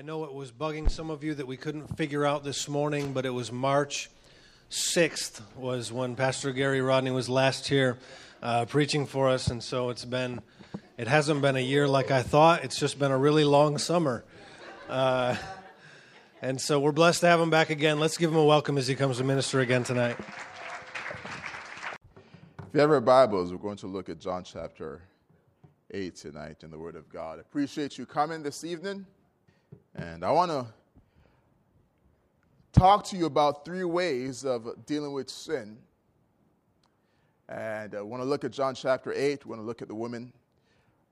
I know it was bugging some of you that we couldn't figure out this morning, but it was March 6th was when Pastor Gary Rodney was last here preaching for us, and so it hasn't been a year like I thought. It's just been a really long summer, and so we're blessed to have him back again. Let's give him a welcome as he comes to minister again tonight. If you have your Bibles, we're going to look at John chapter 8 tonight in the Word of God. I appreciate you coming this evening. And I want to talk to you about three ways of dealing with sin. And I want to look at John chapter 8. We want to look at the woman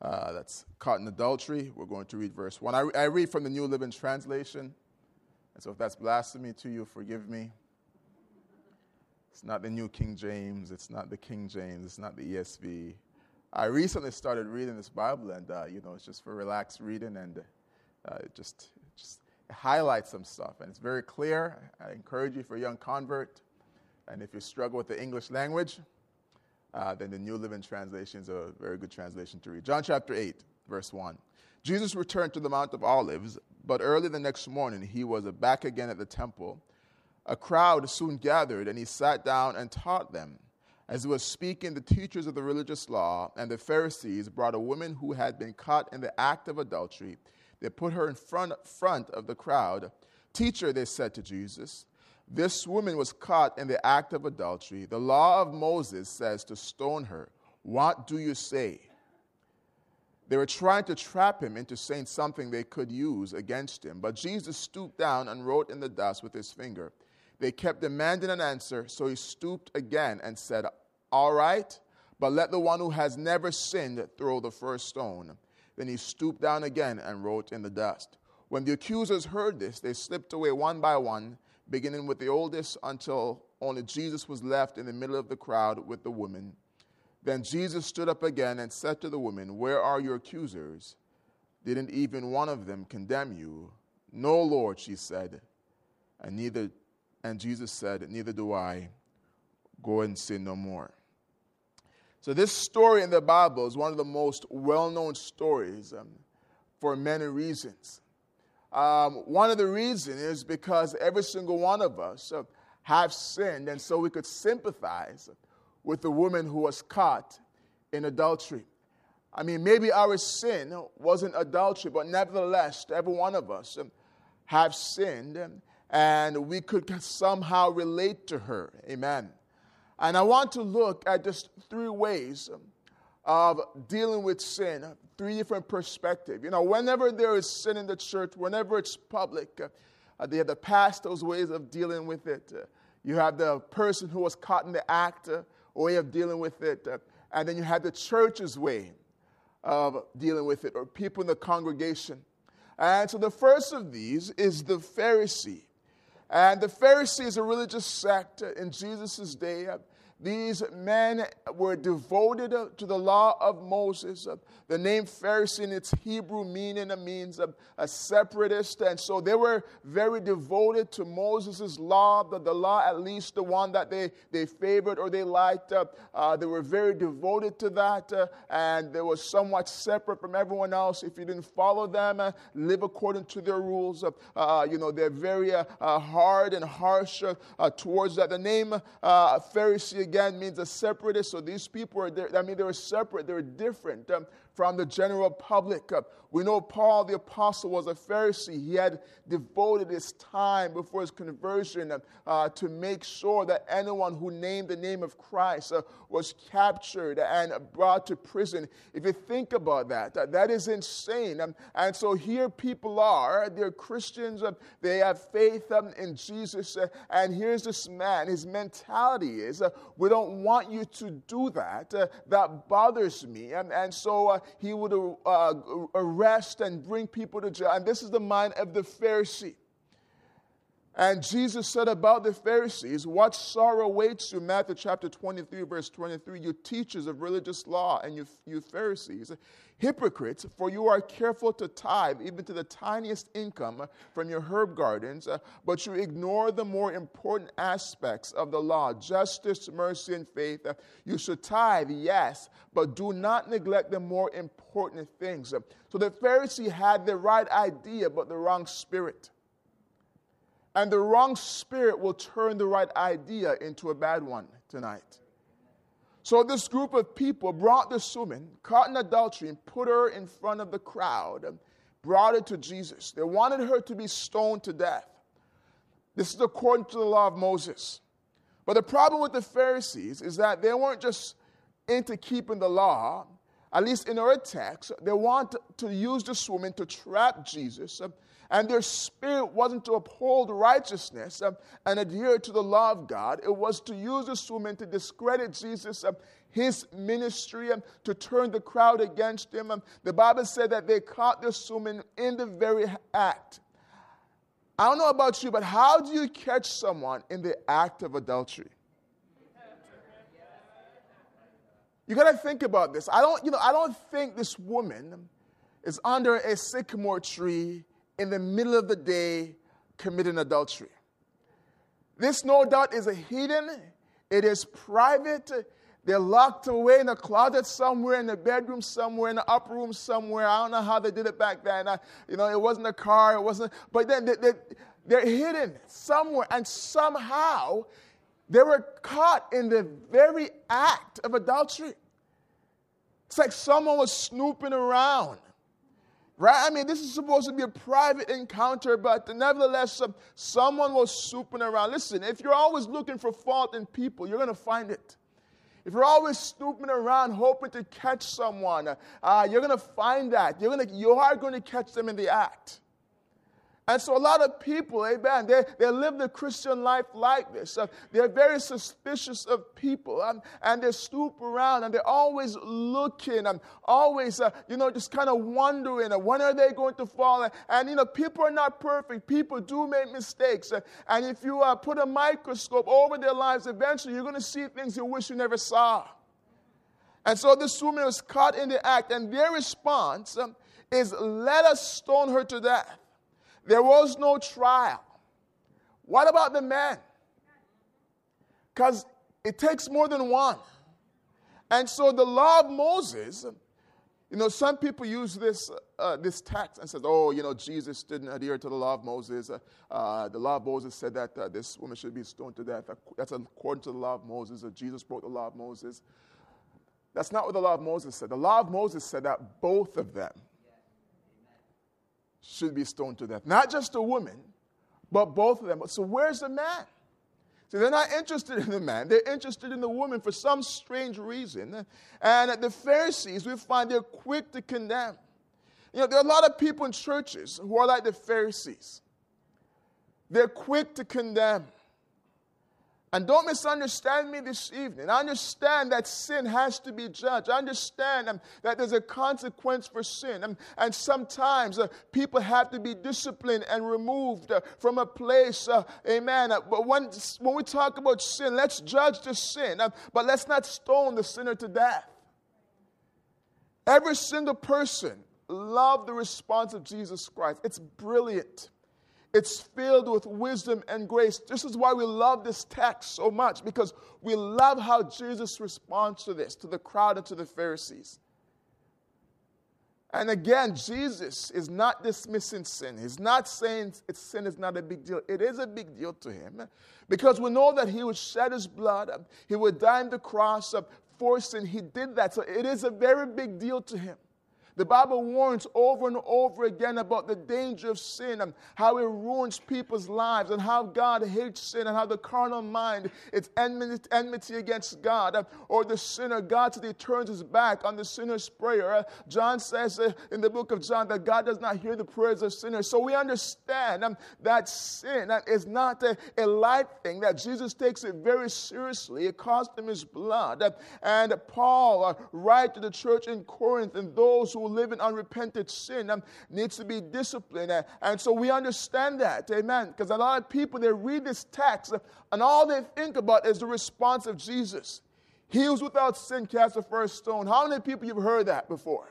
that's caught in adultery. We're going to read verse 1. I read from the New Living Translation. And so if that's blasphemy to you, forgive me. It's not the New King James. It's not the King James. It's not the ESV. I recently started reading this Bible, and, it's just for relaxed reading, and it just highlights some stuff, and it's very clear. I encourage you, for a young convert, and if you struggle with the English language, then the New Living Translation is a very good translation to read. John chapter 8, verse 1. Jesus returned to the Mount of Olives, but early the next morning he was back again at the temple. A crowd soon gathered, and he sat down and taught them. As he was speaking, the teachers of the religious law and the Pharisees brought a woman who had been caught in the act of adultery. They put her in front of the crowd. Teacher, they said to Jesus, this woman was caught in the act of adultery. The law of Moses says to stone her. What do you say? They were trying to trap him into saying something they could use against him. But Jesus stooped down and wrote in the dust with his finger. They kept demanding an answer, so he stooped again and said, all right, but let the one who has never sinned throw the first stone. Then he stooped down again and wrote in the dust. When the accusers heard this, they slipped away one by one, beginning with the oldest, until only Jesus was left in the middle of the crowd with the woman. Then Jesus stood up again and said to the woman, where are your accusers? Didn't even one of them condemn you? No, Lord, she said. And Jesus said, neither do I. Go and sin no more. So this story in the Bible is one of the most well-known stories for many reasons. One of the reasons is because every single one of us have sinned, and so we could sympathize with the woman who was caught in adultery. I mean, maybe our sin wasn't adultery, but nevertheless, every one of us have sinned, and we could somehow relate to her. Amen. And I want to look at just three ways of dealing with sin, three different perspectives. You know, whenever there is sin in the church, whenever it's public, they have the pastor's ways of dealing with it. You have the person who was caught in the act way of dealing with it. And then you have the church's way of dealing with it, or people in the congregation. And so the first of these is the Pharisee. And the Pharisees, a religious sect in Jesus' day, these men were devoted to the law of Moses. The name Pharisee in its Hebrew meaning means a separatist. And so they were very devoted to Moses' law, the law, at least the one that they favored or they liked. They were very devoted to that. And they were somewhat separate from everyone else. If you didn't follow them, live according to their rules. They're very hard and harsh towards that. The name Pharisee again means a separatist. So these people are there. I mean, they were separate. They were different from the general public. We know Paul the Apostle was a Pharisee. He had devoted his time before his conversion to make sure that anyone who named the name of Christ was captured and brought to prison. If you think about that, that is insane. And so here people are. They're Christians. They have faith in Jesus. And here's this man. His mentality is, we don't want you to do that. That bothers me. And so he would arrest and bring people to jail. And this is the mind of the Pharisee. And Jesus said about the Pharisees, what sorrow awaits you, Matthew chapter 23, verse 23, you teachers of religious law and you Pharisees, hypocrites, for you are careful to tithe even to the tiniest income from your herb gardens, but you ignore the more important aspects of the law, justice, mercy, and faith. You should tithe, yes, but do not neglect the more important things. So the Pharisee had the right idea, but the wrong spirit. And the wrong spirit will turn the right idea into a bad one tonight. So this group of people brought this woman, caught in adultery, and put her in front of the crowd, brought her to Jesus. They wanted her to be stoned to death. This is according to the law of Moses. But the problem with the Pharisees is that they weren't just into keeping the law. At least in our text, they want to use this woman to trap Jesus, and their spirit wasn't to uphold righteousness and adhere to the law of God. It was to use this woman to discredit Jesus, his ministry, to turn the crowd against him. The Bible said that they caught this woman in the very act. I don't know about you, but how do you catch someone in the act of adultery? You got to think about this. I don't think this woman is under a sycamore tree in the middle of the day committing adultery. This no doubt is a hidden, it is private, they're locked away in a closet somewhere, in a bedroom somewhere, in the upper room somewhere. I don't know how they did it back then. It wasn't a car, it wasn't, but then they're hidden somewhere, and somehow they were caught in the very act of adultery. It's like someone was snooping around. Right? I mean, this is supposed to be a private encounter, but nevertheless, someone was snooping around. Listen, if you're always looking for fault in people, you're going to find it. If you're always snooping around hoping to catch someone, you're going to find that. You are going to catch them in the act. And so a lot of people, amen, they live the Christian life like this. They're very suspicious of people, and they snoop around, and they're always looking, and always, just kind of wondering, when are they going to fall? And people are not perfect. People do make mistakes. And if you put a microscope over their lives, eventually you're going to see things you wish you never saw. And so this woman was caught in the act, and their response is, let us stone her to death. There was no trial. What about the man? Because it takes more than one. And so the law of Moses, some people use this text and say, Jesus didn't adhere to the law of Moses. The law of Moses said that this woman should be stoned to death. That's according to the law of Moses. Jesus broke the law of Moses. That's not what the law of Moses said. The law of Moses said that both of them should be stoned to death. Not just a woman, but both of them. So where's the man? So they're not interested in the man. They're interested in the woman for some strange reason. And the Pharisees, we find they're quick to condemn. There are a lot of people in churches who are like the Pharisees. They're quick to condemn. And don't misunderstand me this evening. I understand that sin has to be judged. I understand that there's a consequence for sin. And sometimes people have to be disciplined and removed from a place. Amen. But when we talk about sin, let's judge the sin. But let's not stone the sinner to death. Every single person loved the response of Jesus Christ. It's brilliant. It's filled with wisdom and grace. This is why we love this text so much, because we love how Jesus responds to this, to the crowd and to the Pharisees. And again, Jesus is not dismissing sin. He's not saying sin is not a big deal. It is a big deal to him, because we know that he would shed his blood. He would die on the cross for sin. He did that. So it is a very big deal to him. The Bible warns over and over again about the danger of sin and how it ruins people's lives and how God hates sin and how the carnal mind, its enmity against God or the sinner. God said he turns his back on the sinner's prayer. John says in the book of John that God does not hear the prayers of sinners. So we understand that sin is not a light thing, that Jesus takes it very seriously. It cost him his blood. And Paul writes to the church in Corinth and those who who live in unrepented sin needs to be disciplined. And so we understand that, amen, because a lot of people, they read this text, and all they think about is the response of Jesus. He who's without sin cast the first stone. How many people you've heard that before?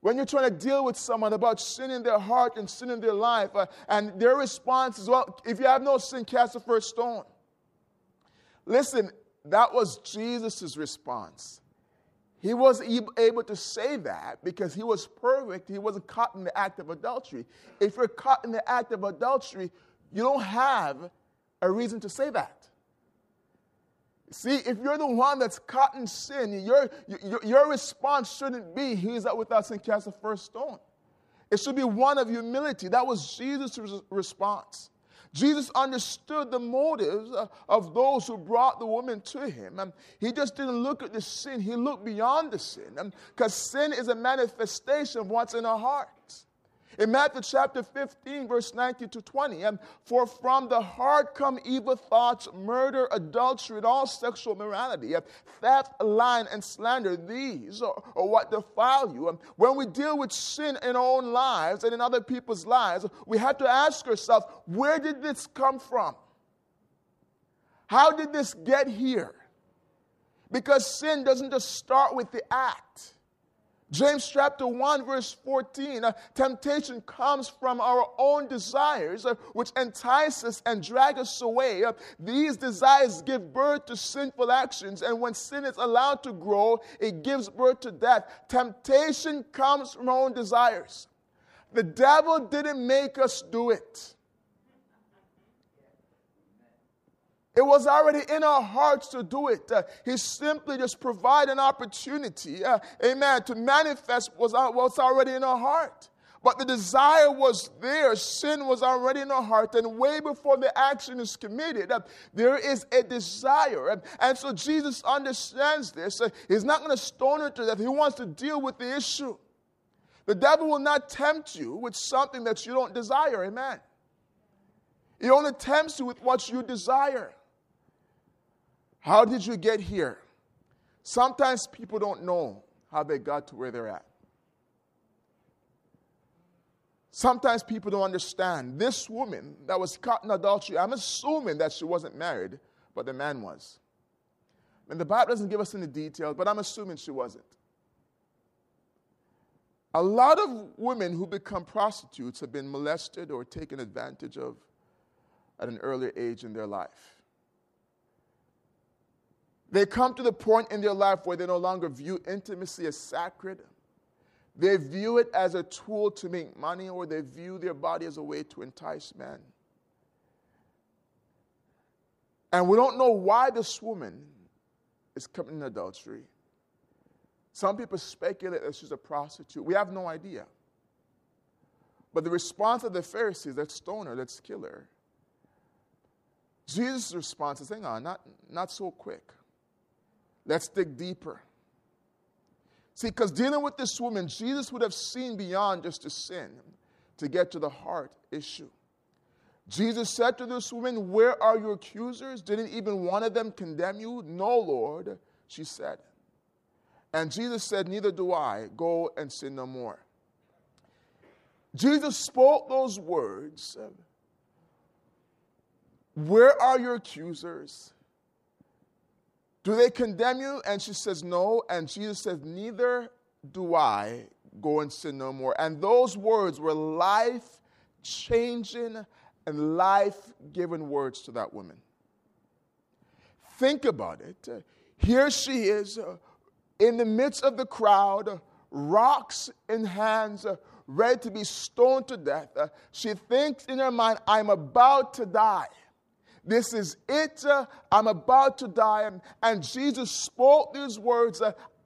When you're trying to deal with someone about sin in their heart and sin in their life, and their response is, well, if you have no sin, cast the first stone. Listen, that was Jesus' response. He wasn't able to say that because he was perfect. He wasn't caught in the act of adultery. If you're caught in the act of adultery, you don't have a reason to say that. See, if you're the one that's caught in sin, your response shouldn't be, he is that without sin, cast the first stone. It should be one of humility. That was Jesus' response. Jesus understood the motives of those who brought the woman to him. He just didn't look at the sin. He looked beyond the sin, because sin is a manifestation of what's in our hearts. In Matthew chapter 15, verse 19 to 20, for from the heart come evil thoughts, murder, adultery, and all sexual immorality, theft, lying, and slander. These are what defile you. When we deal with sin in our own lives and in other people's lives, we have to ask ourselves, where did this come from? How did this get here? Because sin doesn't just start with the act. James chapter 1, verse 14, temptation comes from our own desires, which entice us and drag us away. These desires give birth to sinful actions, and when sin is allowed to grow, it gives birth to death. Temptation comes from our own desires. The devil didn't make us do it. It was already in our hearts to do it. He simply just provided an opportunity, amen, to manifest what's already in our heart. But the desire was there. Sin was already in our heart. And way before the action is committed, there is a desire. And so Jesus understands this. He's not going to stone her to death. He wants to deal with the issue. The devil will not tempt you with something that you don't desire, amen. He only tempts you with what you desire. How did you get here? Sometimes people don't know how they got to where they're at. Sometimes people don't understand. This woman that was caught in adultery, I'm assuming that she wasn't married, but the man was. And the Bible doesn't give us any details, but I'm assuming she wasn't. A lot of women who become prostitutes have been molested or taken advantage of at an earlier age in their life. They come to the point in their life where they no longer view intimacy as sacred. They view it as a tool to make money, or they view their body as a way to entice men. And we don't know why this woman is committing adultery. Some people speculate that she's a prostitute. We have no idea. But the response of the Pharisees, let's stone her, let's kill her. Jesus' response is, hang on, not so quick. Let's dig deeper. See, because dealing with this woman, Jesus would have seen beyond just the sin to get to the heart issue. Jesus said to this woman, where are your accusers? Didn't even one of them condemn you? No, Lord, she said. And Jesus said, neither do I. Go and sin no more. Jesus spoke those words. Where are your accusers? Do they condemn you? And she says, no. And Jesus says, neither do I. Go and sin no more. And those words were life-changing and life-giving words to that woman. Think about it. Here she is in the midst of the crowd, rocks in hands, ready to be stoned to death. She thinks in her mind, I'm about to die. This is it. I'm about to die. And Jesus spoke these words,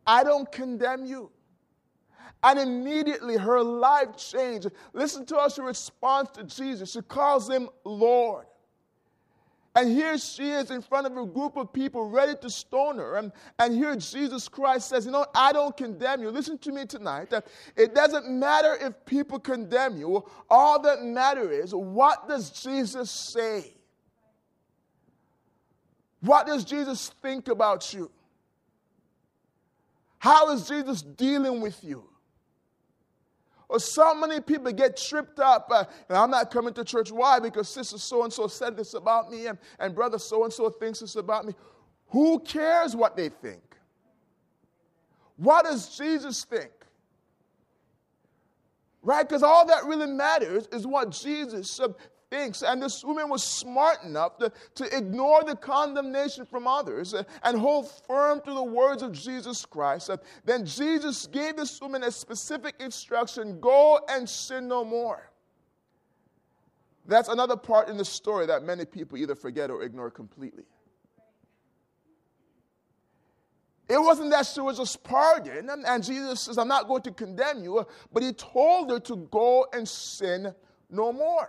I don't condemn you. And immediately her life changed. Listen to how she responds to Jesus. She calls him Lord. And here she is in front of a group of people ready to stone her. And here Jesus Christ says, you know, I don't condemn you. Listen to me tonight. It doesn't matter if people condemn you. All that matters is, what does Jesus say? What does Jesus think about you? How is Jesus dealing with you? Or so many people get tripped up. And I'm not coming to church. Why? Because sister so-and-so said this about me, and brother so-and-so thinks this about me. Who cares what they think? What does Jesus think? Right? Because all that really matters is what Jesus thinks. And this woman was smart enough to ignore the condemnation from others and hold firm to the words of Jesus Christ. Then Jesus gave this woman a specific instruction: go and sin no more. That's another part in the story that many people either forget or ignore completely. It wasn't that she was just pardoned, and Jesus says, I'm not going to condemn you, but he told her to go and sin no more.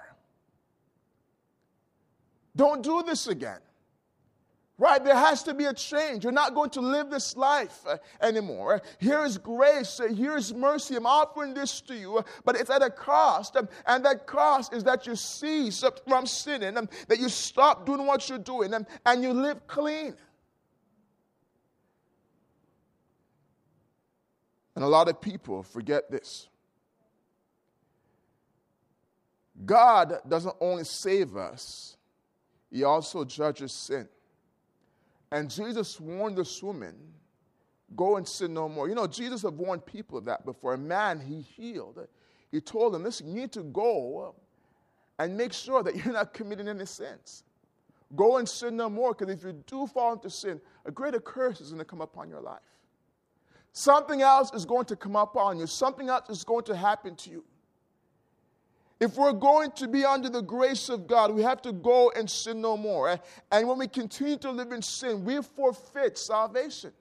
Don't do this again. Right? There has to be a change. You're not going to live this life anymore. Here is grace. Here is mercy. I'm offering this to you, but it's at a cost. And that cost is that you cease from sinning, that you stop doing what you're doing, and you live clean. And a lot of people forget this. God doesn't only save us, he also judges sin. And Jesus warned this woman, go and sin no more. You know, Jesus had warned people of that before. A man he healed, he told him, listen, you need to go and make sure that you're not committing any sins. Go and sin no more, because if you do fall into sin, a greater curse is going to come upon your life. Something else is going to come up on you. Something else is going to happen to you. If we're going to be under the grace of God, we have to go and sin no more. And when we continue to live in sin, we forfeit salvation.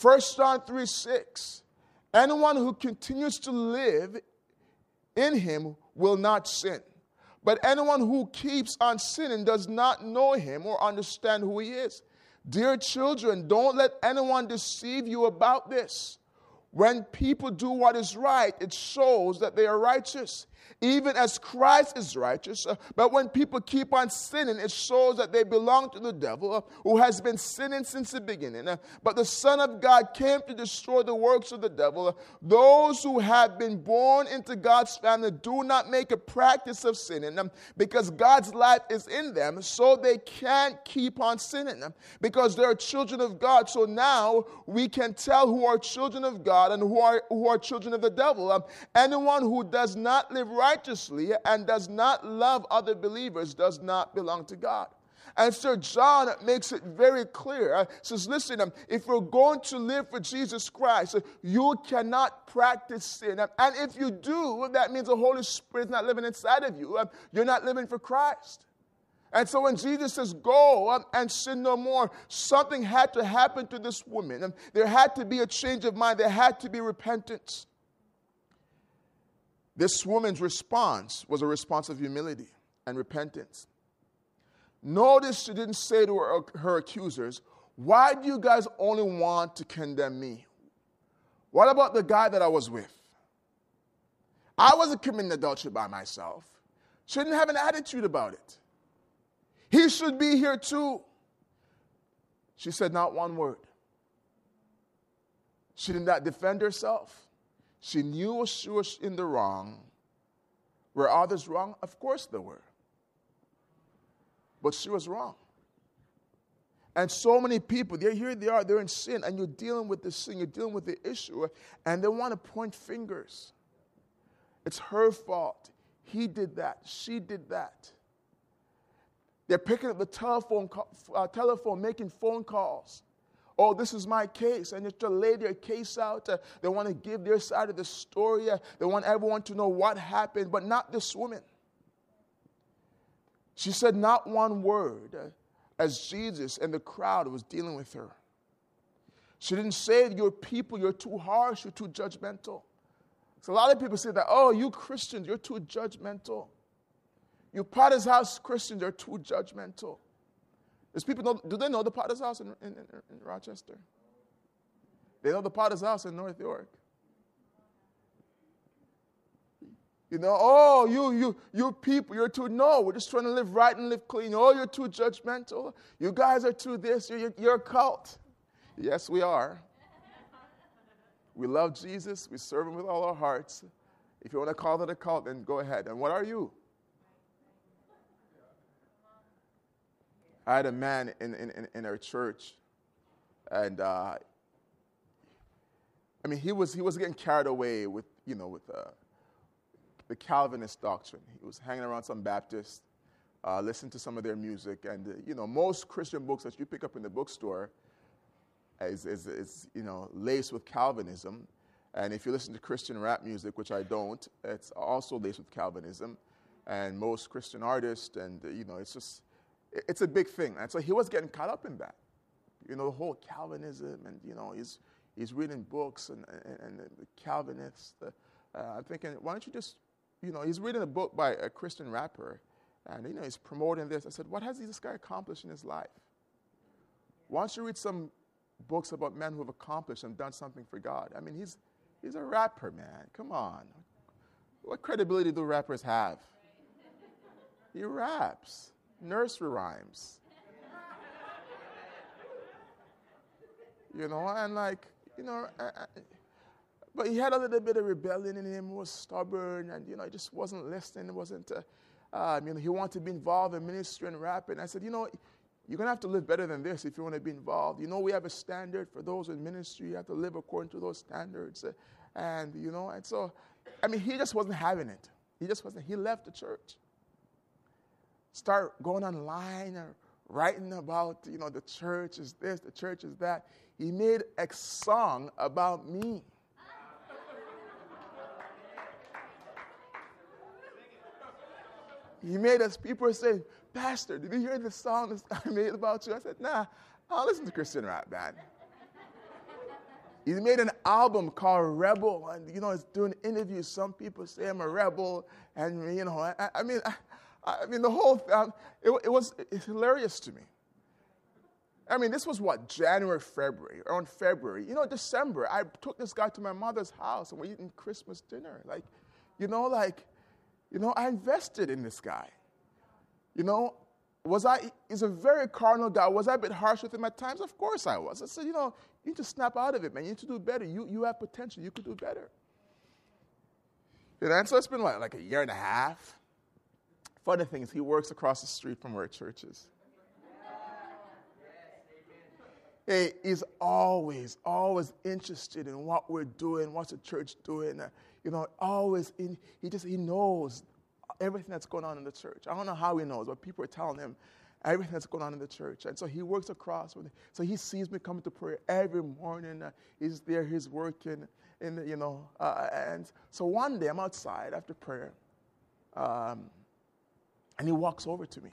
1 John 3:6, anyone who continues to live in him will not sin. But anyone who keeps on sinning does not know him or understand who he is. Dear children, don't let anyone deceive you about this. When people do what is right, it shows that they are righteous, even as Christ is righteous. But when people keep on sinning, it shows that they belong to the devil, who has been sinning since the beginning. But the Son of God came to destroy the works of the devil. Those who have been born into God's family do not make a practice of sinning, because God's life is in them, so they can't keep on sinning, because they're children of God. So now we can tell who are children of God and who are children of the devil. Anyone who does not live righteously and does not love other believers does not belong to God. And Sir John makes it very clear. Says, listen, if you're going to live for Jesus Christ, you cannot practice sin. And if you do, that means the Holy Spirit is not living inside of you. You're not living for Christ. And so when Jesus says, go and sin no more, something had to happen to this woman. There had to be a change of mind. There had to be repentance. This woman's response was a response of humility and repentance. Notice she didn't say to her accusers, why do you guys only want to condemn me? What about the guy that I was with? I wasn't committing adultery by myself. She didn't have an attitude about it. He should be here too. She said not one word. She did not defend herself. She knew she was in the wrong. Were others wrong? Of course they were. But she was wrong. And so many people, here they are, they're in sin, and you're dealing with this sin, you're dealing with the issue, and they want to point fingers. It's her fault. He did that. She did that. They're picking up the telephone, making phone calls. Oh, this is my case. And they lay their case out. They want to give their side of the story. They want everyone to know what happened, but not this woman. She said not one word as Jesus and the crowd was dealing with her. She didn't say, your people, you're too harsh, you're too judgmental. So a lot of people say that, oh, you Christians, you're too judgmental. You Potter's House Christians are too judgmental. Does people know, do they know the Potter's House in Rochester? They know the Potter's House in North York. You know, oh, you people, you're too, no, we're just trying to live right and live clean. Oh, you're too judgmental. You guys are too this. You're a cult. Yes, we are. We love Jesus. We serve him with all our hearts. If you want to call it a cult, then go ahead. And what are you? I had a man in our church, and I mean, he was getting carried away with, you know, with the Calvinist doctrine. He was hanging around some Baptists, listened to some of their music, and you know, most Christian books that you pick up in the bookstore is you know, laced with Calvinism. And if you listen to Christian rap music, which I don't, it's also laced with Calvinism, and most Christian artists, and you know, it's a big thing. And so he was getting caught up in that, you know, the whole Calvinism, and you know, he's reading books and the Calvinists. I'm thinking, why don't you just, you know, he's reading a book by a Christian rapper, and you know, he's promoting this. I said, what has this guy accomplished in his life? Why don't you read some books about men who have accomplished and done something for God? I mean, he's a rapper, man. Come on. What credibility do rappers have? He raps nursery rhymes. You know, and like, you know, but he had a little bit of rebellion in him. He was stubborn, and you know, he just wasn't listening. You know, he wanted to be involved in ministry and rapping. I said, you know, you're going to have to live better than this if you want to be involved. You know, we have a standard for those in ministry. You have to live according to those standards. And, you know, and so, I mean, he just wasn't having it. He just wasn't. He left the church. Start going online and writing about, you know, the church is this, the church is that. He made a song about me. He made us, people say, Pastor, did you hear the song this guy made about you? I said, nah, I don't listen to Christian rap, man. He made an album called Rebel, and, you know, he's doing interviews. Some people say I'm a rebel, and, you know, I mean, the whole thing, it's hilarious to me. I mean, this was what, January, February, around February. You know, December, I took this guy to my mother's house, and we're eating Christmas dinner. Like, you know, I invested in this guy. You know, he's a very carnal guy. Was I a bit harsh with him at times? Of course I was. I said, you know, you need to snap out of it, man. You need to do better. You have potential. You could do better. You know, and so it's been like a year and a half. Funny thing is, he works across the street from where church is. Hey, he's always interested in what we're doing, what's the church doing. You know, he knows everything that's going on in the church. I don't know how he knows, but people are telling him everything that's going on in the church. And so he works across. So he sees me coming to prayer every morning. He's there, he's working, and you know. And so one day I'm outside after prayer. And he walks over to me.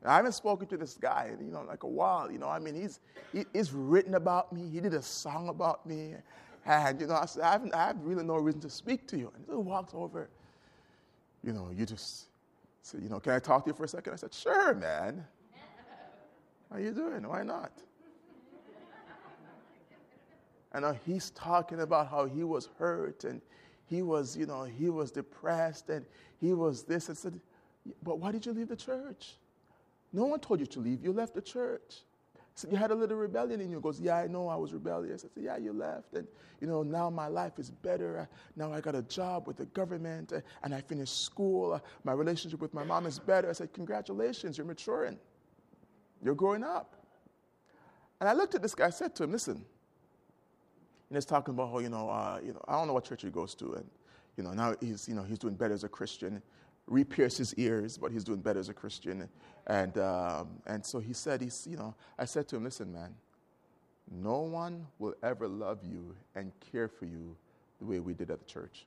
And I haven't spoken to this guy in, you know, like a while. You know, I mean, he's written about me. He did a song about me. And, you know, I said, I have really no reason to speak to you. And he walks over. You know, you just said, you know, can I talk to you for a second? I said, sure, man. How you doing? Why not? And he's talking about how he was hurt and he was depressed and he was this. I said, but why did you leave the church? No one told you to leave. You left the church. I said, you had a little rebellion in you. He goes, yeah, I know I was rebellious. I said, yeah, you left. And, you know, now my life is better. Now I got a job with the government, and I finished school. My relationship with my mom is better. I said, congratulations, you're maturing. You're growing up. And I looked at this guy. I said to him, listen. And he's talking about how, you know, I don't know what church he goes to. And, you know, now he's doing better as a Christian. Re-pierced his ears, but he's doing better as a Christian. And so he said, you know, I said to him, listen, man, no one will ever love you and care for you the way we did at the church.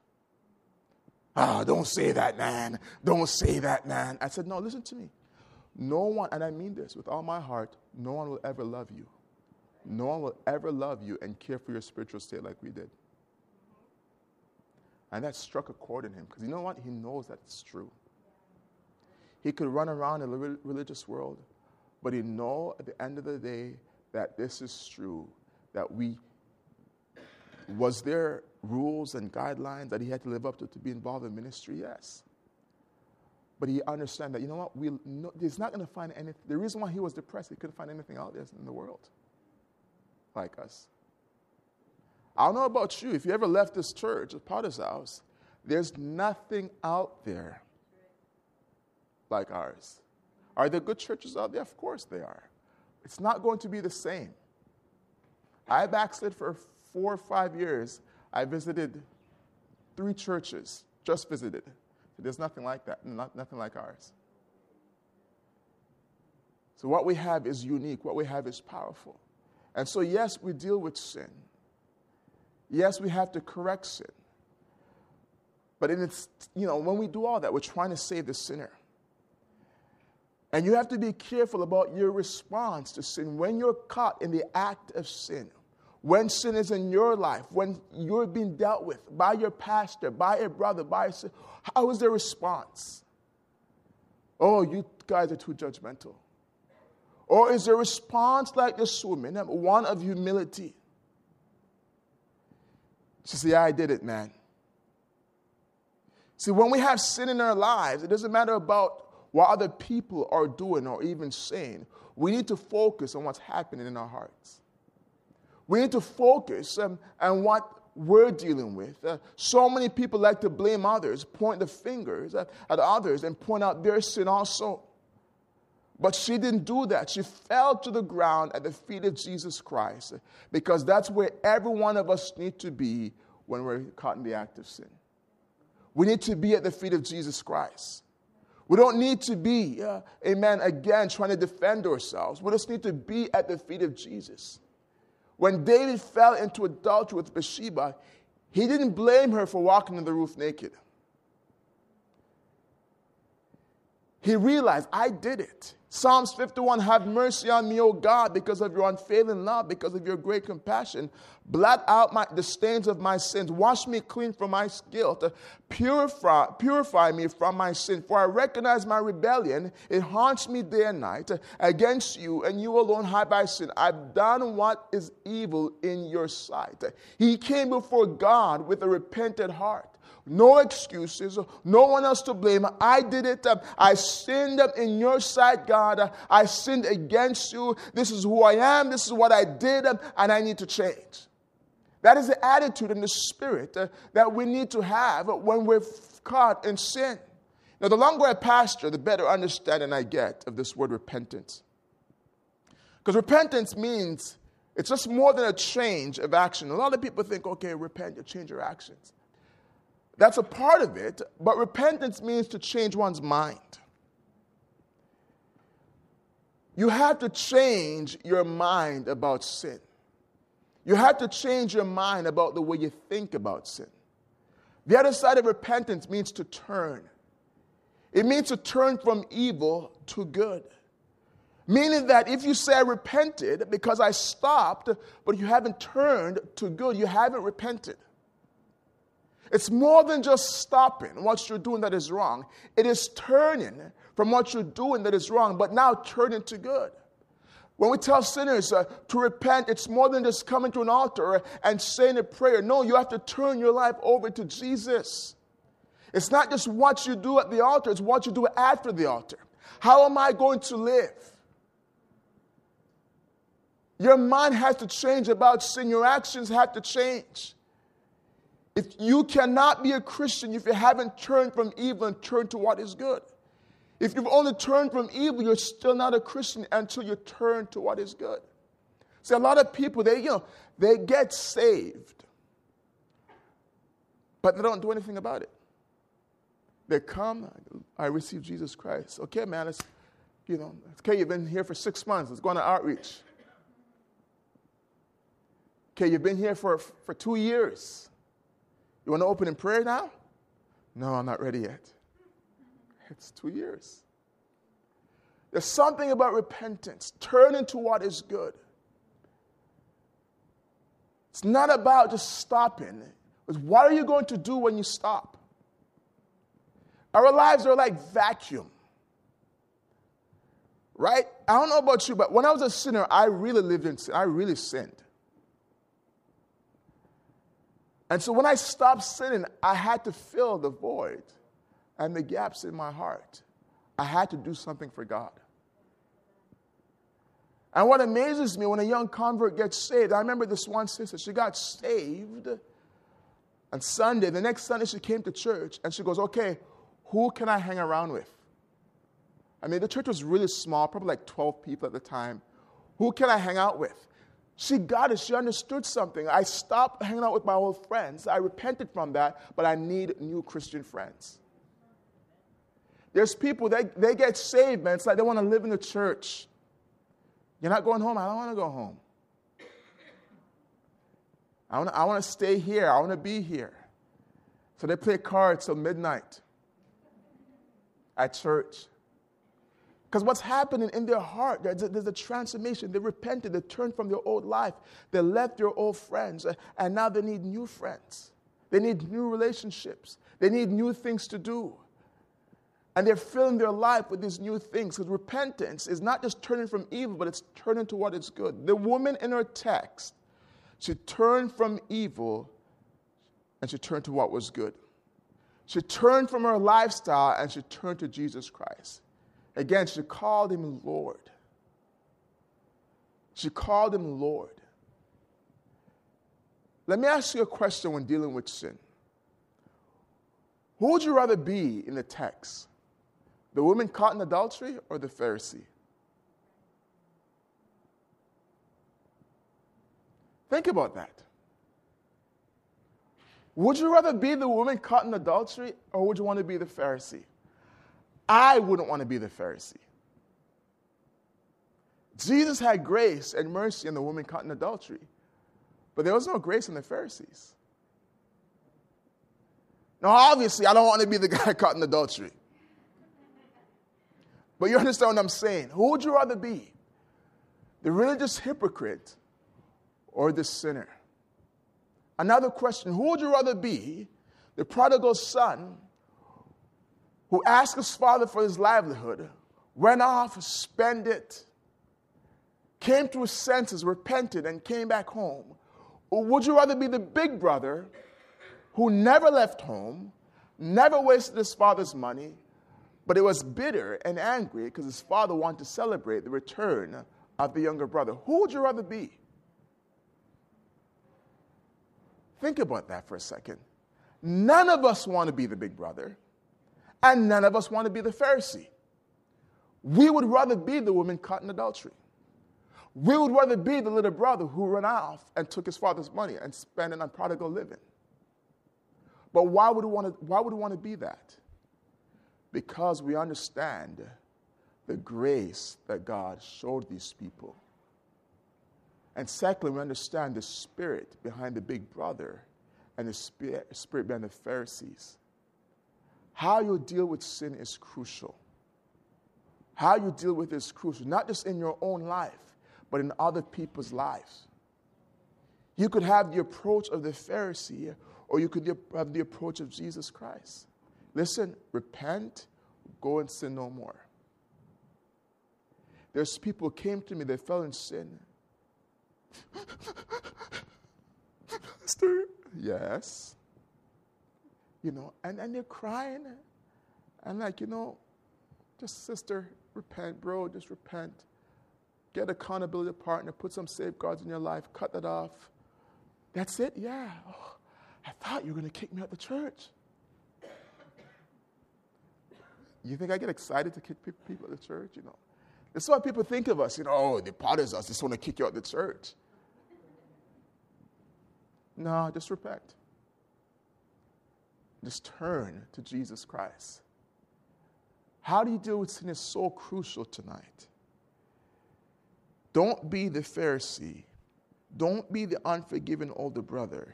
Ah, don't say that, man. Don't say that, man. I said, no, listen to me. No one, and I mean this with all my heart, no one will ever love you. No one will ever love you and care for your spiritual state like we did. And that struck a chord in him, because you know what? He knows that it's true. He could run around in the religious world, but he know at the end of the day that this is true, that was there rules and guidelines that he had to live up to be involved in ministry? Yes. But he understands that, you know what? He's not going to find anything. The reason why he was depressed, he couldn't find anything out there in the world like us. I don't know about you, if you ever left this church, the Potter's House, there's nothing out there like ours. Are there good churches out there? Of course they are. It's not going to be the same. I backslid for 4 or 5 years. I visited 3 churches, just visited. There's nothing like that, nothing like ours. So what we have is unique. What we have is powerful. And so, yes, we deal with sin. Yes, we have to correct sin. But in its, when we do all that, we're trying to save the sinner. And you have to be careful about your response to sin. When you're caught in the act of sin, when sin is in your life, when you're being dealt with by your pastor, by a brother, by a sister, how is their response? Oh, you guys are too judgmental. Or is their response like this woman, one of humility? She said, yeah, I did it, man. See, when we have sin in our lives, it doesn't matter about what other people are doing or even saying. We need to focus on what's happening in our hearts. We need to focus on what we're dealing with. So many people like to blame others, point the fingers at others, and point out their sin also. But she didn't do that. She fell to the ground at the feet of Jesus Christ, because that's where every one of us need to be when we're caught in the act of sin. We need to be at the feet of Jesus Christ. We don't need to be, trying to defend ourselves. We just need to be at the feet of Jesus. When David fell into adultery with Bathsheba, he didn't blame her for walking on the roof naked. He realized, I did it. Psalms 51, have mercy on me, O God, because of your unfailing love, because of your great compassion. Blot out the stains of my sins. Wash me clean from my guilt. Purify me from my sin. For I recognize my rebellion. It haunts me day and night. Against you and you alone have I sinned. I've done what is evil in your sight. He came before God with a repentant heart. No excuses, no one else to blame. I did it. I sinned in your sight, God. I sinned against you. This is who I am. This is what I did, and I need to change. That is the attitude and the spirit that we need to have when we're caught in sin. Now, the longer I pastor, the better understanding I get of this word repentance. Because repentance means it's just more than a change of action. A lot of people think, okay, repent, you change your actions. That's a part of it, but repentance means to change one's mind. You have to change your mind about sin. You have to change your mind about the way you think about sin. The other side of repentance means to turn. It means to turn from evil to good. Meaning that if you say, I repented because I stopped, but you haven't turned to good, you haven't repented. It's more than just stopping what you're doing that is wrong. It is turning from what you're doing that is wrong, but now turning to good. When we tell sinners to repent, it's more than just coming to an altar and saying a prayer. No, you have to turn your life over to Jesus. It's not just what you do at the altar. It's what you do after the altar. How am I going to live? Your mind has to change about sin. Your actions have to change. If you cannot be a Christian if you haven't turned from evil and turned to what is good. If you've only turned from evil, you're still not a Christian until you turn to what is good. See, a lot of people, they get saved, but they don't do anything about it. They come, I receive Jesus Christ. Okay, man, okay, you've been here for 6 months. Let's go on an outreach. Okay, you've been here for 2 years. You want to open in prayer now? No, I'm not ready yet. It's 2 years. There's something about repentance, turning to what is good. It's not about just stopping. It's what are you going to do when you stop? Our lives are like vacuum. Right? I don't know about you, but when I was a sinner, I really lived in sin. I really sinned. And so when I stopped sinning, I had to fill the void and the gaps in my heart. I had to do something for God. And what amazes me when a young convert gets saved, I remember this one sister, she got saved on Sunday. The next Sunday she came to church and she goes, okay, who can I hang around with? I mean, the church was really small, probably like 12 people at the time. Who can I hang out with? She got it. She understood something. I stopped hanging out with my old friends. I repented from that, but I need new Christian friends. There's people, they get saved, man. It's like they want to live in the church. You're not going home. I don't want to go home. I want to stay here. I want to be here. So they play cards till midnight at church. Because what's happening in their heart, there's a transformation. They repented. They turned from their old life. They left their old friends, and now they need new friends. They need new relationships. They need new things to do. And they're filling their life with these new things. Because repentance is not just turning from evil, but it's turning to what is good. The woman in her text, she turned from evil, and she turned to what was good. She turned from her lifestyle, and she turned to Jesus Christ. Again, she called him Lord. She called him Lord. Let me ask you a question when dealing with sin. Who would you rather be in the text? The woman caught in adultery or the Pharisee? Think about that. Would you rather be the woman caught in adultery or would you want to be the Pharisee? I wouldn't want to be the Pharisee. Jesus had grace and mercy on the woman caught in adultery, but there was no grace in the Pharisees. Now, obviously, I don't want to be the guy caught in adultery. But you understand what I'm saying. Who would you rather be? The religious hypocrite or the sinner? Another question, who would you rather be? The prodigal son who asked his father for his livelihood, went off, spent it, came to his senses, repented, and came back home? Or would you rather be the big brother who never left home, never wasted his father's money, but he was bitter and angry because his father wanted to celebrate the return of the younger brother? Who would you rather be? Think about that for a second. None of us want to be the big brother. And none of us want to be the Pharisee. We would rather be the woman caught in adultery. We would rather be the little brother who ran off and took his father's money and spent it on prodigal living. But why would we want to be that? Because we understand the grace that God showed these people. And secondly, we understand the spirit behind the big brother and the spirit behind the Pharisees. How you deal with sin is crucial. How you deal with it is crucial, not just in your own life, but in other people's lives. You could have the approach of the Pharisee, or you could have the approach of Jesus Christ. Listen, repent, go and sin no more. There's people who came to me, they fell in sin. Yes. You know, and they're crying. And like, you know, just sister, repent, bro, just repent. Get accountability partner, put some safeguards in your life, cut that off. That's it? Yeah. Oh, I thought you were going to kick me out the church. You think I get excited to kick people out the church? You know, that's what people think of us. You know, oh, the Potter's House, just want to kick you out the church. No, just repent. Just turn to Jesus Christ. How do you deal with sin is so crucial tonight. Don't be the Pharisee. Don't be the unforgiving older brother.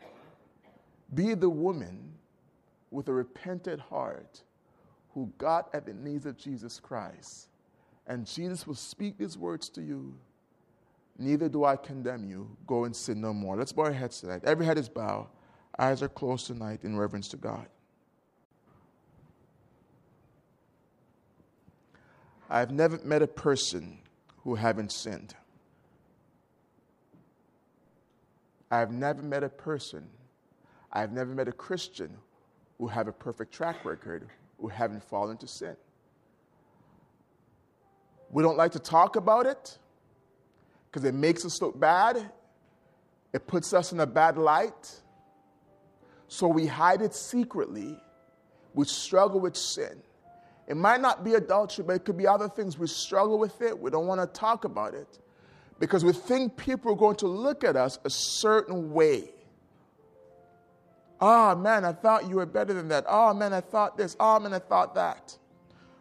Be the woman with a repentant heart who got at the knees of Jesus Christ. And Jesus will speak these words to you. Neither do I condemn you. Go and sin no more. Let's bow our heads tonight. Every head is bowed. Eyes are closed tonight in reverence to God. I've never met a person who haven't sinned. I've never met a person, I've never met a Christian who have a perfect track record, who haven't fallen to sin. We don't like to talk about it. because it makes us look bad. It puts us in a bad light. So we hide it secretly. We struggle with sin. It might not be adultery, but it could be other things. We struggle with it. We don't want to talk about it because we think people are going to look at us a certain way. Oh, man, I thought you were better than that. Oh, man, I thought this. Oh, man, I thought that.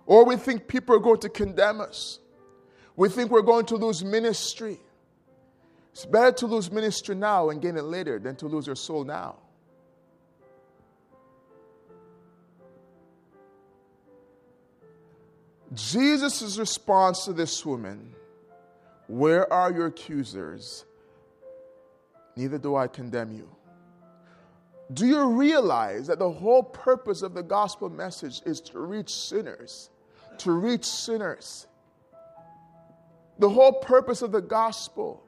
Or we think people are going to condemn us. We think we're going to lose ministry. It's better to lose ministry now and gain it later than to lose your soul now. Jesus' response to this woman, "Where are your accusers? Neither do I condemn you." Do you realize that the whole purpose of the gospel message is to reach sinners? To reach sinners. The whole purpose of the gospel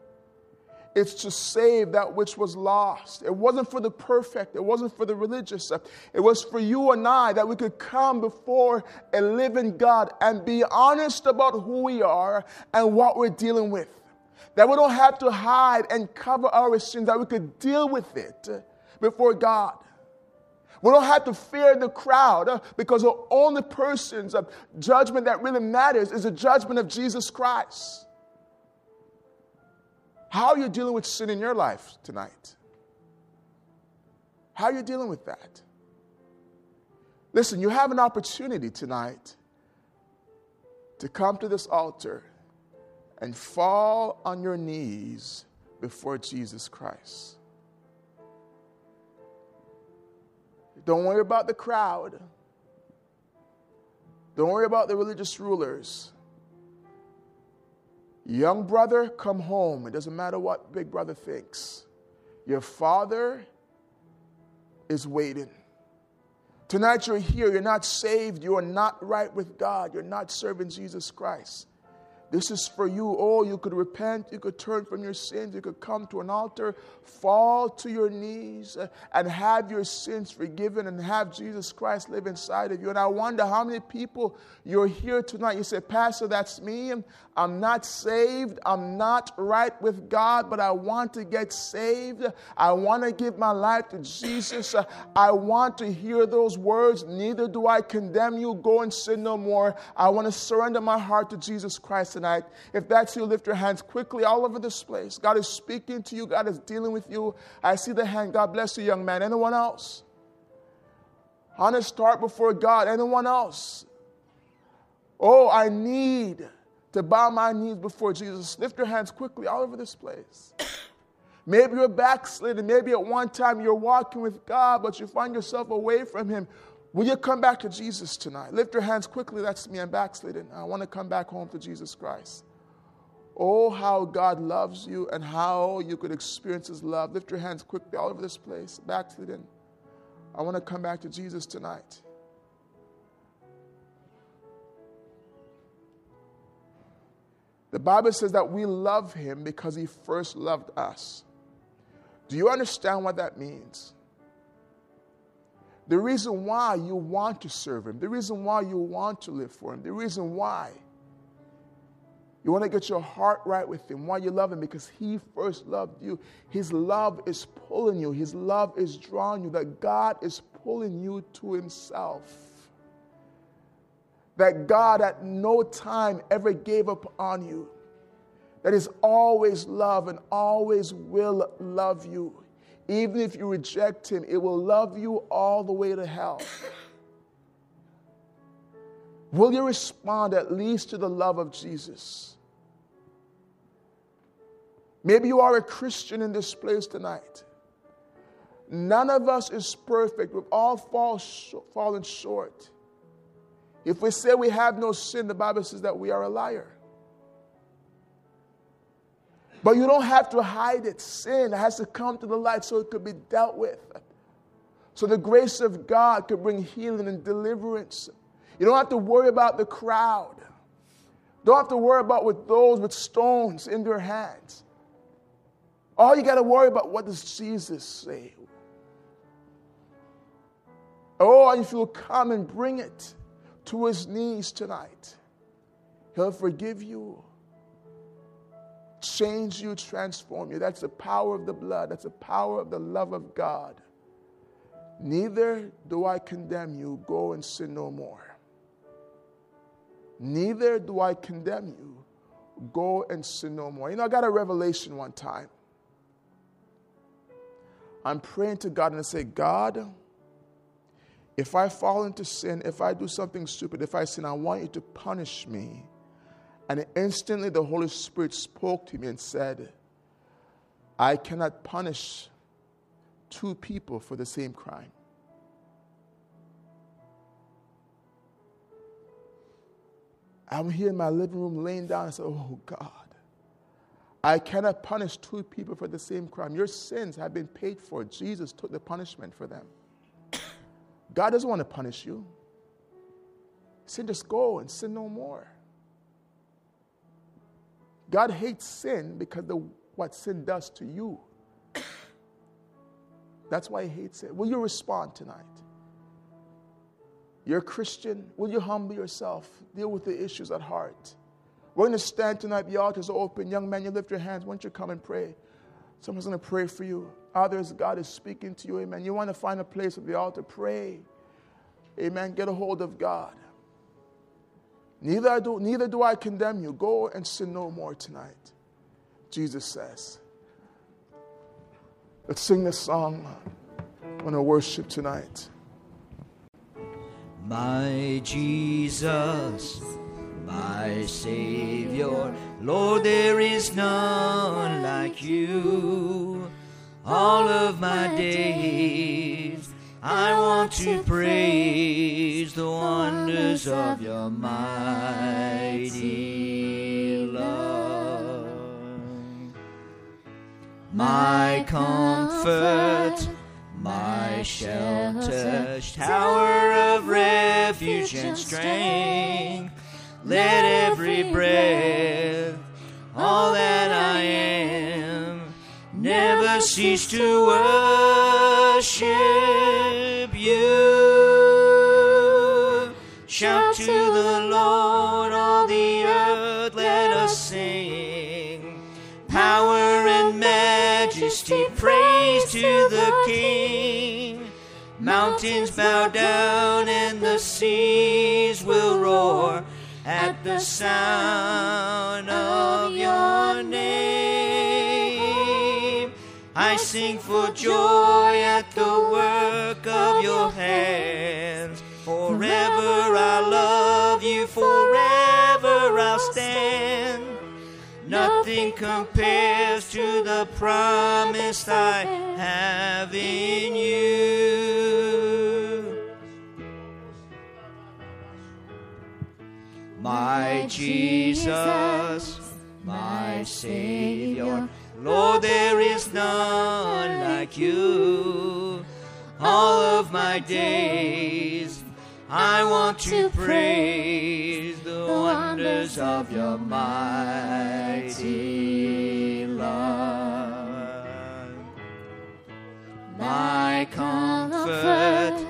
is to save that which was lost. It wasn't for the perfect. It wasn't for the religious. It was for you and I, that we could come before a living God and be honest about who we are and what we're dealing with. That we don't have to hide and cover our sins. That we could deal with it before God. We don't have to fear the crowd because the only person's judgment that really matters is the judgment of Jesus Christ. How are you dealing with sin in your life tonight? How are you dealing with that? Listen, you have an opportunity tonight to come to this altar and fall on your knees before Jesus Christ. Don't worry about the crowd. Don't worry about the religious rulers. Young brother, come home. It doesn't matter what big brother thinks. Your father is waiting. Tonight you're here. You're not saved. You are not right with God. You're not serving Jesus Christ. This is for you. Oh, you could repent. You could turn from your sins. You could come to an altar, fall to your knees, and have your sins forgiven and have Jesus Christ live inside of you. And I wonder how many people you're here tonight. You say, "Pastor, that's me. I'm not saved. I'm not right with God, but I want to get saved. I want to give my life to Jesus. I want to hear those words. Neither do I condemn you. Go and sin no more. I want to surrender my heart to Jesus Christ." Tonight, if that's you, lift your hands quickly all over this place. God is speaking to you. God is dealing with you. I see the hand. God bless you, young man. Anyone else? Honest start before God. Anyone else? Oh, I need to bow my knees before Jesus. Lift your hands quickly all over this place. Maybe you're backslidden. Maybe at one time you're walking with God, but you find yourself away from Him. Will you come back to Jesus tonight? Lift your hands quickly. That's me. I'm backslidden. I want to come back home to Jesus Christ. Oh, how God loves you and how you could experience His love. Lift your hands quickly all over this place. Backslidden. I want to come back to Jesus tonight. The Bible says that we love Him because He first loved us. Do you understand what that means? The reason why you want to serve Him. The reason why you want to live for Him. The reason why you want to get your heart right with Him. Why you love Him. Because He first loved you. His love is pulling you. His love is drawing you. That God is pulling you to Himself. That God at no time ever gave up on you. That is always love and always will love you. Even if you reject Him, it will love you all the way to hell. Will you respond at least to the love of Jesus? Maybe you are a Christian in this place tonight. None of us is perfect. We've all fallen short. If we say we have no sin, the Bible says that we are a liar. But you don't have to hide it. Sin has to come to the light so it could be dealt with. So the grace of God could bring healing and deliverance. You don't have to worry about the crowd. Don't have to worry about with those with stones in their hands. All you got to worry about, what does Jesus say? Oh, if you'll come and bring it to His knees tonight, He'll forgive you. change you, transform you. That's the power of the blood. That's the power of the love of God. Neither do I condemn you. Go and sin no more. Neither do I condemn you. Go and sin no more. You know, I got a revelation one time. I'm praying to God and I say, God, if I fall into sin, if I do something stupid, if I sin, I want you to punish me. And instantly the Holy Spirit spoke to me and said, I cannot punish two people for the same crime. I'm here in my living room laying down and say, oh God, I cannot punish two people for the same crime. Your sins have been paid for. Jesus took the punishment for them. God doesn't want to punish you. Sin, just go and sin no more. God hates sin because of what sin does to you. That's why he hates it. Will you respond tonight? You're a Christian. Will you humble yourself? Deal with the issues at heart. We're going to stand tonight. The altar's open. Young man, you lift your hands. Why don't you come and pray? Someone's going to pray for you. Others, God is speaking to you. Amen. You want to find a place at the altar. Pray. Amen. Get a hold of God. Neither do I condemn you. Go and sin no more tonight, Jesus says. Let's sing this song. I want to worship tonight. My Jesus, my Savior, Lord, there is none like you. All of my days, I want to praise the wonders of your mighty love. My comfort, my shelter, tower of refuge and strength. Let every breath, all that I am, never cease to worship you. Shout to the Lord, all the earth, let us sing. Power and majesty, praise to the King. Mountains bow down and the seas will roar at the sound of your name. I sing for joy at the work of your hands. Forever I love you, forever I'll stand. Nothing compares to the promise I have in you. My Jesus, my Savior, Lord, there is none like you. All of my days, I want to praise the wonders of your mighty love. My comfort,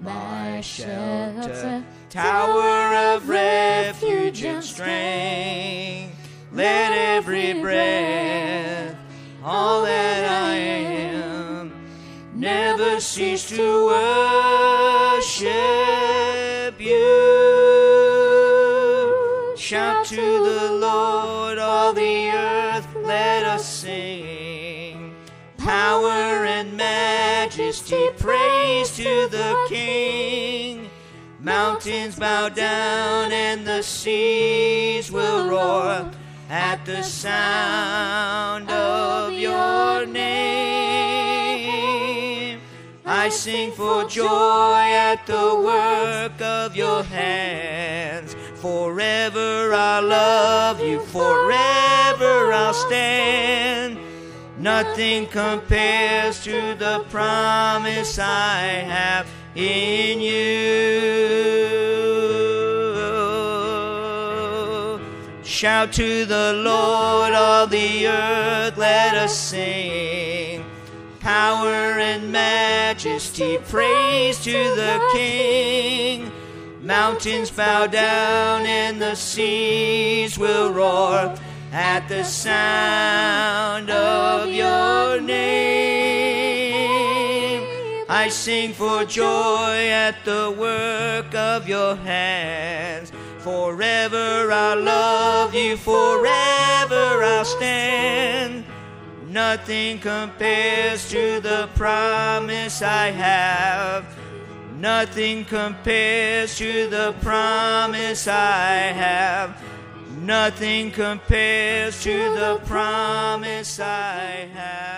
my shelter, tower of refuge and strength. Let every breath, all that I am, never cease to worship you. Shout to the Lord, all the earth, let us sing. Power and majesty, praise to the King. Mountains bow down and the seas will roar at the sound of your name. I sing for joy at the work of your hands. Forever I love you, forever I'll stand. Nothing compares to the promise I have in you. Shout to the Lord, all the earth, let us sing. Power and majesty, praise to the King. Mountains bow down and the seas will roar at the sound of your name. I sing for joy at the work of your hands. Forever I'll love you, forever I'll stand. Nothing compares to the promise I have. Nothing compares to the promise I have. Nothing compares to the promise I have.